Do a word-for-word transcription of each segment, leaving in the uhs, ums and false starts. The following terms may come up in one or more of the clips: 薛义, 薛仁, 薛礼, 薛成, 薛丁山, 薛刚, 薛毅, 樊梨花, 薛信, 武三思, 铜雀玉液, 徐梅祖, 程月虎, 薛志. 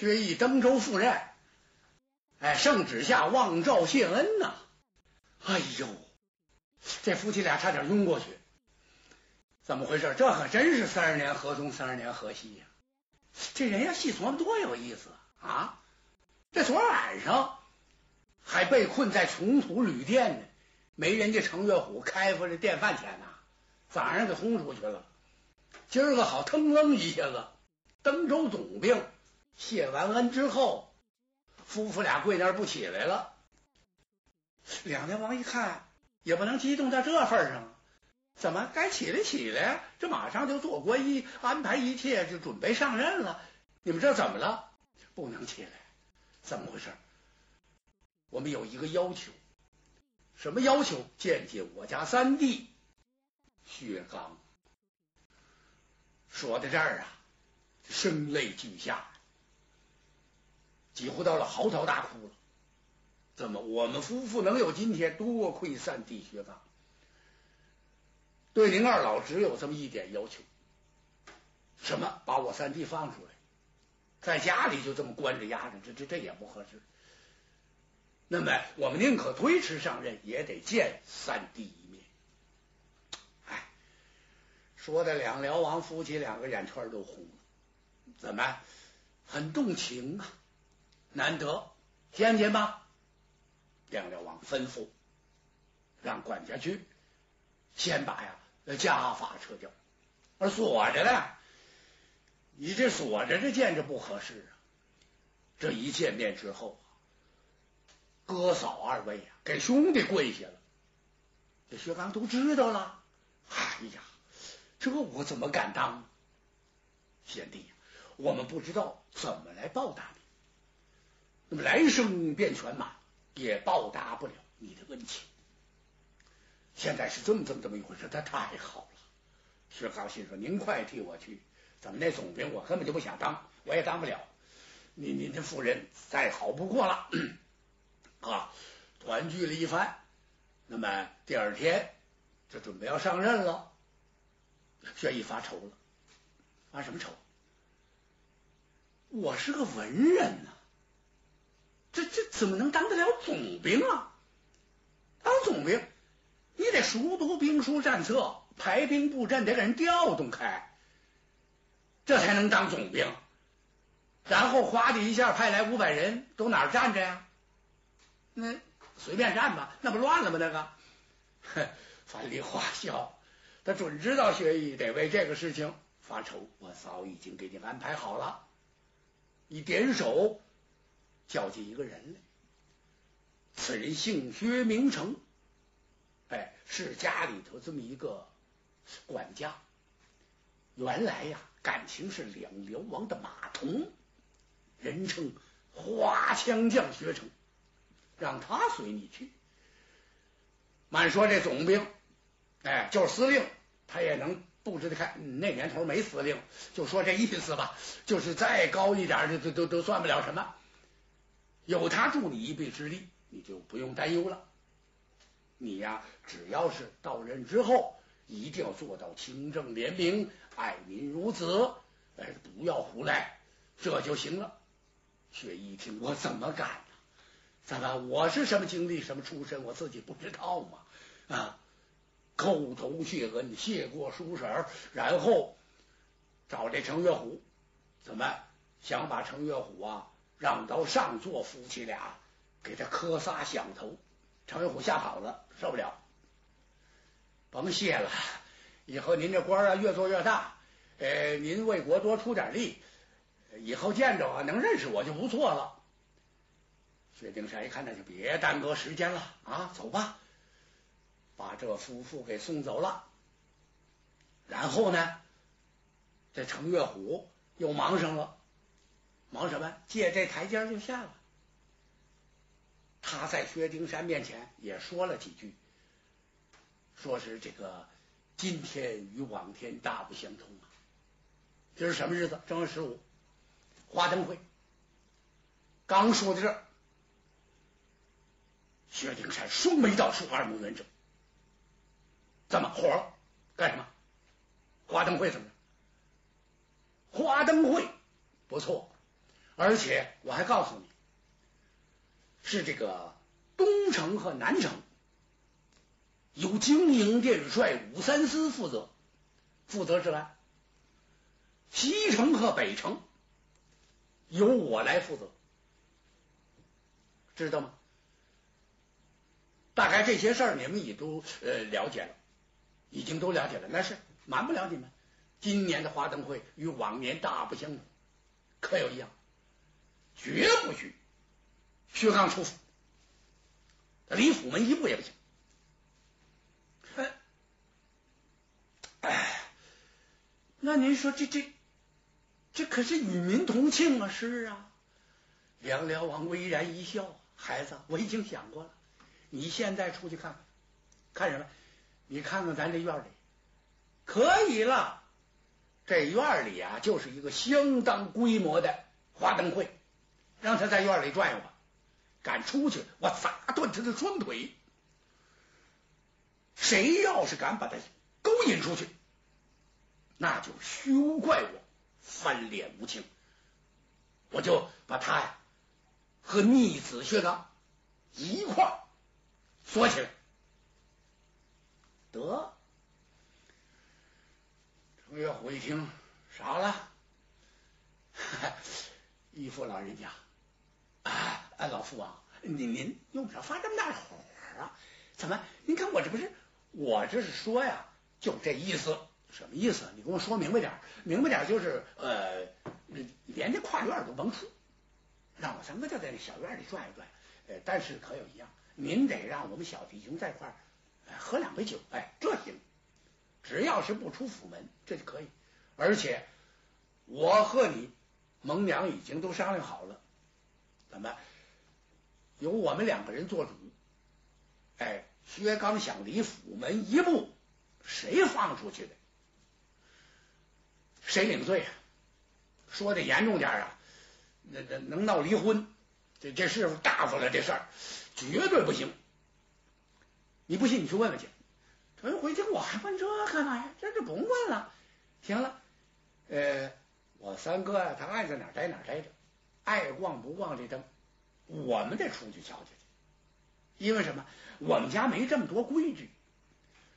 薛毅登州赴任，哎，圣旨下望诏谢恩呐、啊！哎呦，这夫妻俩差点晕过去。怎么回事？这可真是三十年河东，三十年河西呀、啊！这人家细琢磨多有意思啊！这昨晚上还被困在穷途旅店呢，没人家程月虎开发这电饭钱呐、啊，早上给轰出去了。今儿个好腾楞一下子，登州总兵谢完恩之后，夫妇俩跪那儿不起来了。两天王一看，也不能激动到这份上，怎么该起来起来？这马上就做国医，安排一切就准备上任了。你们这怎么了？不能起来，怎么回事？我们有一个要求，什么要求？见见我家三弟薛刚。说到这儿啊，声泪俱下，几乎到了嚎啕大哭了。怎么我们夫妇能有今天，多亏三弟薛刚。对您二老只有这么一点要求，什么？把我三弟放出来，在家里就这么关着压着，这这这也不合适。那么我们宁可推迟上任，也得见三弟一面。哎，说的两辽王夫妻两个眼圈都红了，怎么很动情啊？难得见见吧。两辽王吩咐让管家去先把呀家法撤掉，而锁着呢，你这锁着这见着不合适啊。这一见面之后，哥嫂二位啊给兄弟跪下了。这薛刚都知道了，哎呀，这我怎么敢当？贤弟，我们不知道怎么来报答你，那么来生变全满也报答不了你的恩情。现在是这么这么这么一回事，他太好了。薛刚心说：“您快替我去，怎么那总兵我根本就不想当，我也当不了。您您这夫人再好不过了。”啊，团聚了一番，那么第二天就准备要上任了。薛毅发愁了，发什么愁？我是个文人呐、啊，这这怎么能当得了总兵啊？当总兵，你得熟读兵书战策，排兵布阵，得给人调动开，这才能当总兵。然后哗的一下派来五百人，都哪儿站着呀？那随便站吧，那不乱了吗？那个樊梨花笑，他准知道薛毅得为这个事情发愁。我早已经给你安排好了，一点手叫进一个人来，此人姓薛名成，哎，是家里头这么一个管家。原来呀，感情是两辽王的马童，人称花枪将薛成。让他随你去，满说这总兵，哎，就是司令，他也能布置得开。那年头没司令，就说这意思吧，就是再高一点，都都都算不了什么。有他助你一臂之力，你就不用担忧了。你呀，只要是到任之后，一定要做到清正廉明，爱民如子，哎，不要胡来，这就行了。薛毅一听，我怎么敢？怎么？我是什么经历、什么出身，我自己不知道嘛？啊，叩头谢恩，谢过叔婶，然后找这程月虎，怎么想把程月虎啊让到上座，夫妻俩给他磕仨响头。程月虎吓跑了，受不了，甭谢了，以后您这官啊越做越大，呃，您为国多出点力，以后见着啊能认识我就不错了。薛丁山一看，那就别耽搁时间了啊，走吧，把这夫妇给送走了。然后呢，这程月虎又忙上了，忙什么？借这台阶就下了。他在薛丁山面前也说了几句，说是这个今天与往天大不相同啊。今儿什么日子？正月十五，花灯会。刚说到这儿，薛丁山双眉倒竖，二目圆睁。怎么火了？干什么？花灯会怎么着？花灯会不错，而且我还告诉你，是这个东城和南城由经营殿帅武三思负责负责治安，西城和北城由我来负责，知道吗？大概这些事儿你们也都呃了解了，已经都了解了，那是瞒不了你们。今年的华灯会与往年大不相同，可有一样，绝不许薛刚出府，离府门一步也不行。哎，那您说这这这可是与民同庆啊！是啊，梁辽王微然一笑，孩子，我已经想过了，你现在出去看看，看什么？你看看咱这院里，可以了。这院里啊，就是一个相当规模的华灯会，让他在院里转悠吧。敢出去，我砸断他的双腿。谁要是敢把他勾引出去，那就休怪我翻脸无情，我就把他呀和逆子薛刚一块儿锁起来。得，程月虎一听傻了，义父老人家，啊，老父王，您您用不着发这么大火啊？怎么？您看我这不是，我这是说呀，就这意思。什么意思？你跟我说明白点，明白点就是呃，连这跨院都甭出，让我三哥就在那小院里转一转。呃，但是可有一样，您得让我们小弟兄在一块儿、呃、喝两杯酒，哎，这行。只要是不出府门，这就可以。而且我和你蒙娘已经都商量好了，怎么由我们两个人做主？哎，薛刚想离府门一步，谁放出去的？谁领罪啊？说的严重点啊，那那能闹离婚，这这事大发了，这事儿绝对不行。你不信，你去问问去。程回听我还问这干嘛呀？这就不用问了，行了。呃，我三哥呀、啊，他爱在哪儿待哪儿待着，爱逛不逛这灯，我们得出去瞧瞧去。因为什么？我们家没这么多规矩。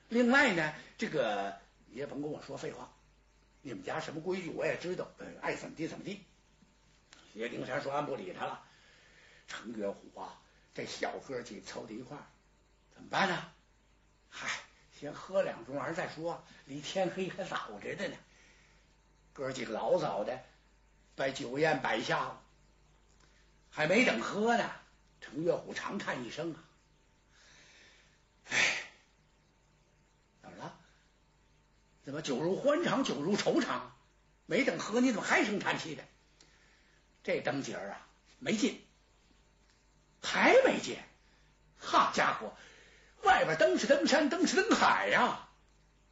另外呢，这个你也甭跟我说废话。你们家什么规矩我也知道，呃、爱怎么地怎么地。薛丁山说：“俺不理他了。”程月虎啊，这小哥几凑在一块儿，怎么办呢？嗨，先喝两盅完再说，离天黑还早着的呢。哥几个老早的把酒宴摆下了，还没等喝呢，程月虎长叹一声啊，哎，怎么了？怎么酒如欢肠，酒如愁肠？没等喝，你怎么唉声叹气的？这灯节儿啊，没进，还没进。好家伙，外边登是登山，登是登海呀、啊，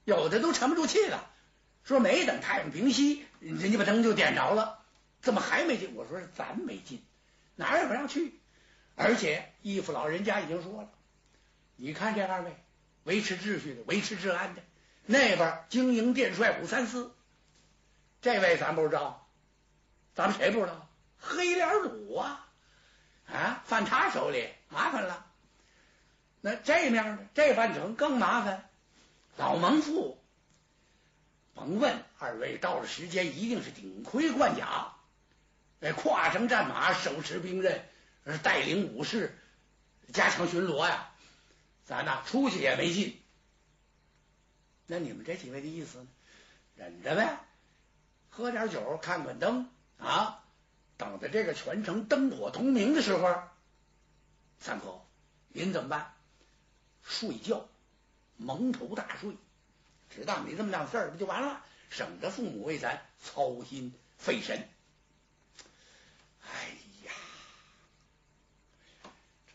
有的都沉不住气了。说没等太阳平息，人家把灯就点着了，怎么还没进？我说咱没进，哪也不让去。而且义父老人家已经说了，你看这二位维持秩序的，维持治安的。那边经营殿帅武三思，这位咱不知道，咱们谁不知道？黑脸鲁啊啊，犯他手里麻烦了。那这面的这半城更麻烦，老蒙父。甭问，二位到了时间一定是顶盔贯甲，哎，跨上战马，手持兵刃，带领武士加强巡逻呀、啊。咱呐、啊、出去也没进。那你们这几位的意思呢？忍着呗，喝点酒，看看灯啊，等着这个全城灯火通明的时候，三口您怎么办？睡觉，蒙头大睡，只当没这么档事儿，不就完了？省得父母为咱操心费神。哎呀，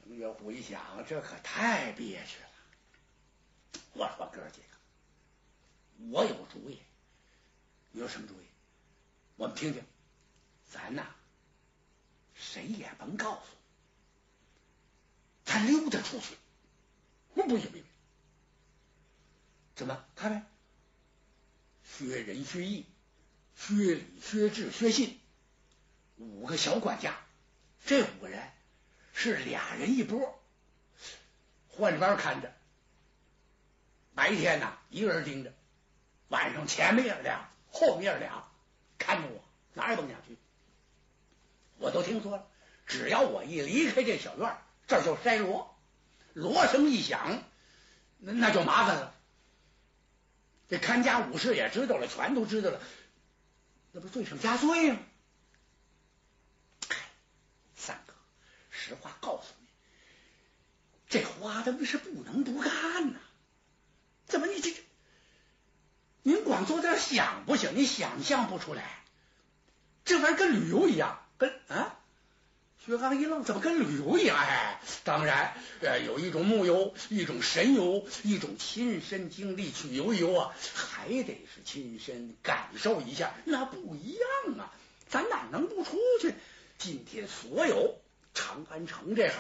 程月虎一想，这可太憋屈了。我说哥几个，我有主意，你有什么主意？我们听听。咱呐、啊，谁也甭告诉，咱溜达出去。我不行不行，怎么看没？薛仁、薛义、薛礼、薛志、薛信，五个小管家，这五个人是俩人一波，换班看着。白天呢、啊，一个人盯着；晚上前面也俩，后面也俩，看着我，哪也甭想去。我都听说了，只要我一离开这小院，这就筛锣，锣声一响，那那就麻烦了。这看家武士也知道了，全都知道了，那不罪上加罪吗？三哥，实话告诉你，这花灯是不能不看呐、啊。怎么你这您光做点想不行，你想象不出来，这玩意儿跟旅游一样，跟啊。薛刚一愣，怎么跟旅游一样？哎，当然，呃，有一种木游，一种神游，一种亲身经历去游一游啊，还得是亲身感受一下，那不一样啊！咱哪能不出去？今天所有长安城这行，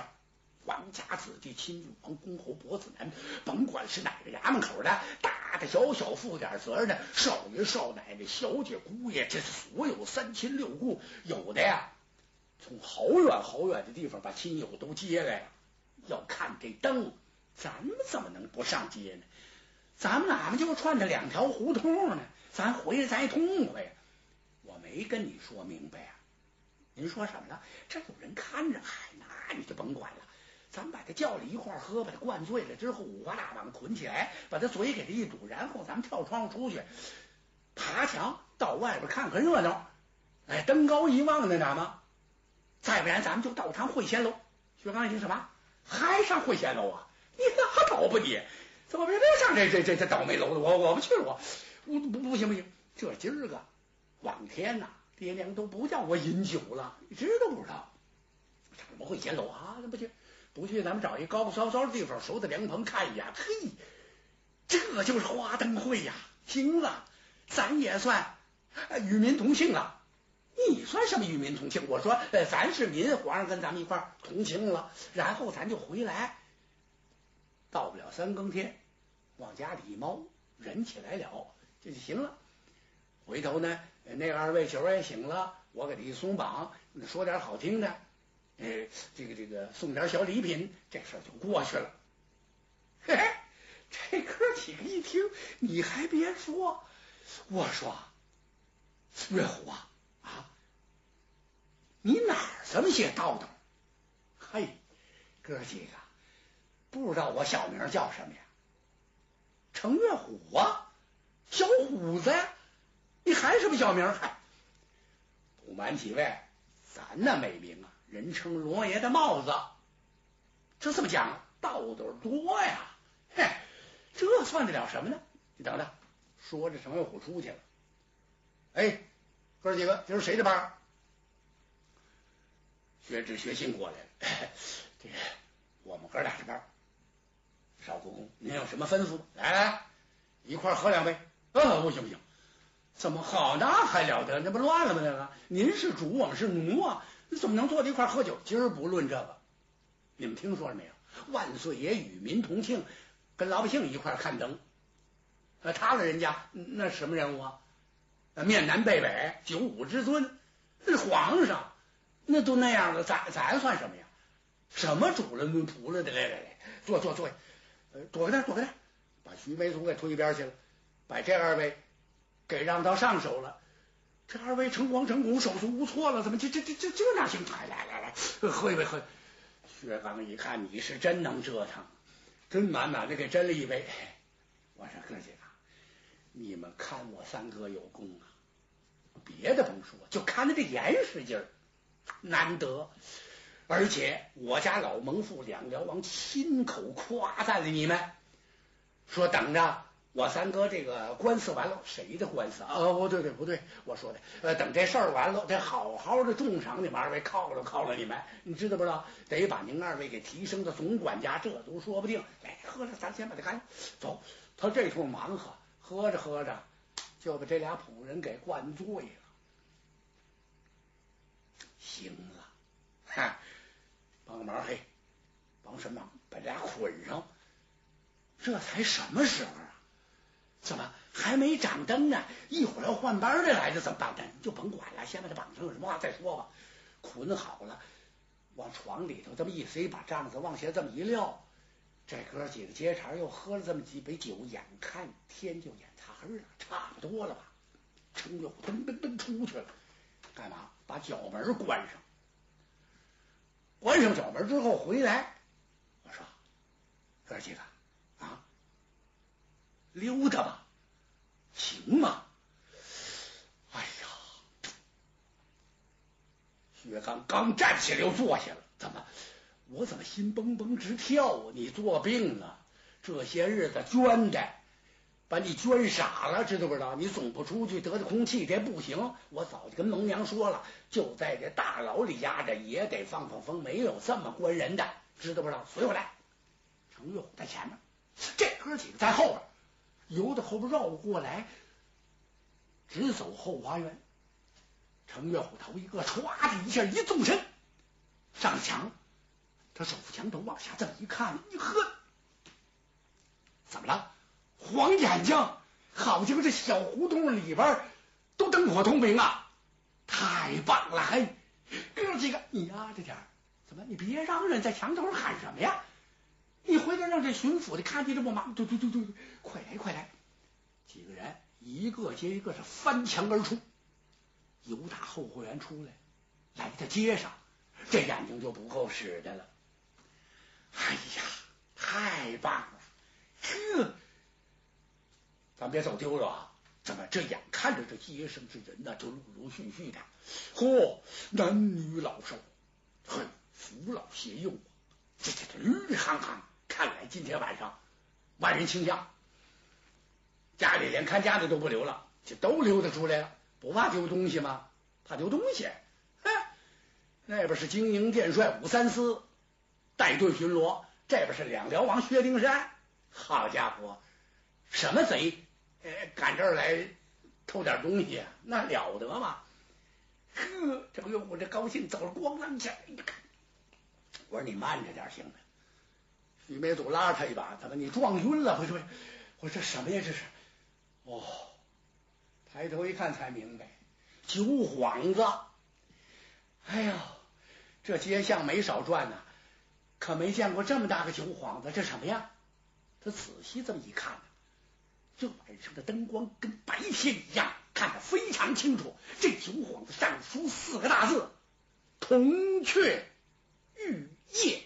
王家子弟、亲郡王、公侯、伯子男，甭管是哪个衙门口的，大大小小负点责任的少爷、少奶奶、小姐、姑爷，这所有三亲六故，有的呀。从好远好远的地方把亲友都接来了，要看这灯，咱们怎么能不上街呢？咱们哪们就串着两条胡同呢？咱回来才痛快呀！我没跟你说明白呀、啊！您说什么了？这有人看着，哎，那你就甭管了，咱们把他叫来一块喝，把他灌醉了之后，五花大绑捆起来，把他嘴给他一堵，然后咱们跳窗户出去，爬墙到外边看看热闹。哎，登高一望的哪吗？再不然，咱们就到趟会仙楼。薛刚一听什么？还上会仙楼啊？你拉倒吧你！怎么别上这这这这倒霉楼了？我我不去了，我我不不行不行！这今儿个往天呐、啊，爹娘都不叫我饮酒了，你知道不知道？上什么会仙楼啊？那不去不去，咱们找一高高骚骚的地方，守在凉棚看一眼。嘿，这就是花灯会呀、啊！行了，咱也算与民同庆了。你算什么与民同庆？我说，呃，咱是民，皇上跟咱们一块儿同庆了，然后咱就回来。到不了三更天，往家里一猫，人起来了，这就行了。回头呢，那二位九也醒了，我给他一松绑，说点好听的，呃，这个这个送点小礼品，这事儿就过去了。嘿嘿，这哥几个一听，你还别说，我说月虎啊。啊！你哪儿这么些道道？嘿，哥几个，不知道我小名叫什么呀？程月虎啊，小虎子呀！你还什么小名？嗨，不瞒几位，咱那美名啊，人称罗爷的帽子。这这么讲，道道多呀！嘿，这算得了什么呢？你等着，说着程月虎出去了。哎。哥几个，今儿谁的班？薛志、薛信过来了。这个我们哥俩的班。少国公，您有什么吩咐？来来，一块喝两杯。啊，不行不行，怎么好呢？还了得？那不乱了吗？那个，您是主，我们是奴啊，你怎么能坐在一块喝酒？今儿不论这个，你们听说了没有？万岁爷与民同庆，跟老百姓一块看灯。呃，他了人家那什么人物啊？面南背北，九五之尊，那皇上那都那样了，咱咱算什么呀？什么主了跟仆了的？来来来，坐坐坐，呃，躲开点，躲开点，把徐梅祖给推一边去了，把这二位给让到上手了。这二位诚惶诚恐，手足无措了，怎么这这这这这哪行？来来来来，喝一杯，喝。薛刚一看，你是真能折腾，真满满的给斟了一杯。我说哥几个。你们看我三哥有功啊，别的甭说，就看他这严实劲儿，难得。而且我家老蒙父两辽王亲口夸赞了你们，说等着我三哥这个官司完了，谁的官司啊？哦，不对对不对，我说的，呃，等这事儿完了，得好好的重赏你们二位，犒劳犒劳你们，你知道不知道？得把您二位给提升到总管家，这都说不定。来，喝了，咱先把它干了。走，他这通忙活。喝着喝着，就把这俩仆人给灌醉了。行了，哈，帮个忙，嘿，帮什么忙？把这俩捆上。这才什么时候啊？怎么还没掌灯呢，一会儿要换班的来着，怎么办呢？你就甭管了，先把他绑上，有什么话再说吧。捆好了，往床里头这么一塞，把帐子往下这么一撂，这哥几个接茬又喝了这么几杯酒，眼看天就眼擦黑了，差不多了吧，撑着噔噔噔出去了。干嘛？把角门关上。关上角门之后回来，我说哥几个啊，溜达吧，行吗？哎呀，薛刚刚站起来又坐下了，怎么我怎么心蹦蹦直跳啊？你做病了，这些日子捐的把你捐傻了，知道不知道？你总不出去得的空气，这不行。我早就跟蒙娘说了，就在这大牢里压着也得放放风，没有这么关人的，知道不知道？随我来。程毓在前面，这哥几个在后边，由着后边绕过来，直走后花园。程毓头一个唰的一下一纵身上墙，他手扶墙头往下这么一看，一呵，怎么了？黄眼睛，好像这小胡同里边都灯火通明啊！太棒了！嘿，哥几个，你压着点，怎么你别嚷嚷，在墙头喊什么呀？你回头让这巡抚的看见这不忙，对对对对，快来快来！几个人一个接一个是翻墙而出，由打后花园出来，来到街上，这眼睛就不够使的了。哎呀，太棒了！呵。咱别走丢了啊！怎么这眼看着这街上之人呢、啊，就陆陆续续的，嚯，男女老少，嘿，扶老携幼，这这这绿绿行行，看来今天晚上万人倾向，家里连看家的都不留了，就都溜达出来了，不怕丢东西吗？怕丢东西？哎，那边是经营殿帅武三思带队巡逻，这边是两辽王薛丁山，好家伙，什么贼？赶这儿来偷点东西，那了得吗？呵，这不我这高兴走了，咣啷起来，我说你慢着点行吗？徐梅祖拉着他一把，怎么你撞晕了？不是，我说这什么呀？这是哦，抬头一看才明白，酒幌子。哎呦，这街巷没少转呐、啊，可没见过这么大个酒幌子，这什么呀？他仔细这么一看、啊。这晚上的灯光跟白天一样，看得非常清楚。这酒幌子上书四个大字：铜雀玉液。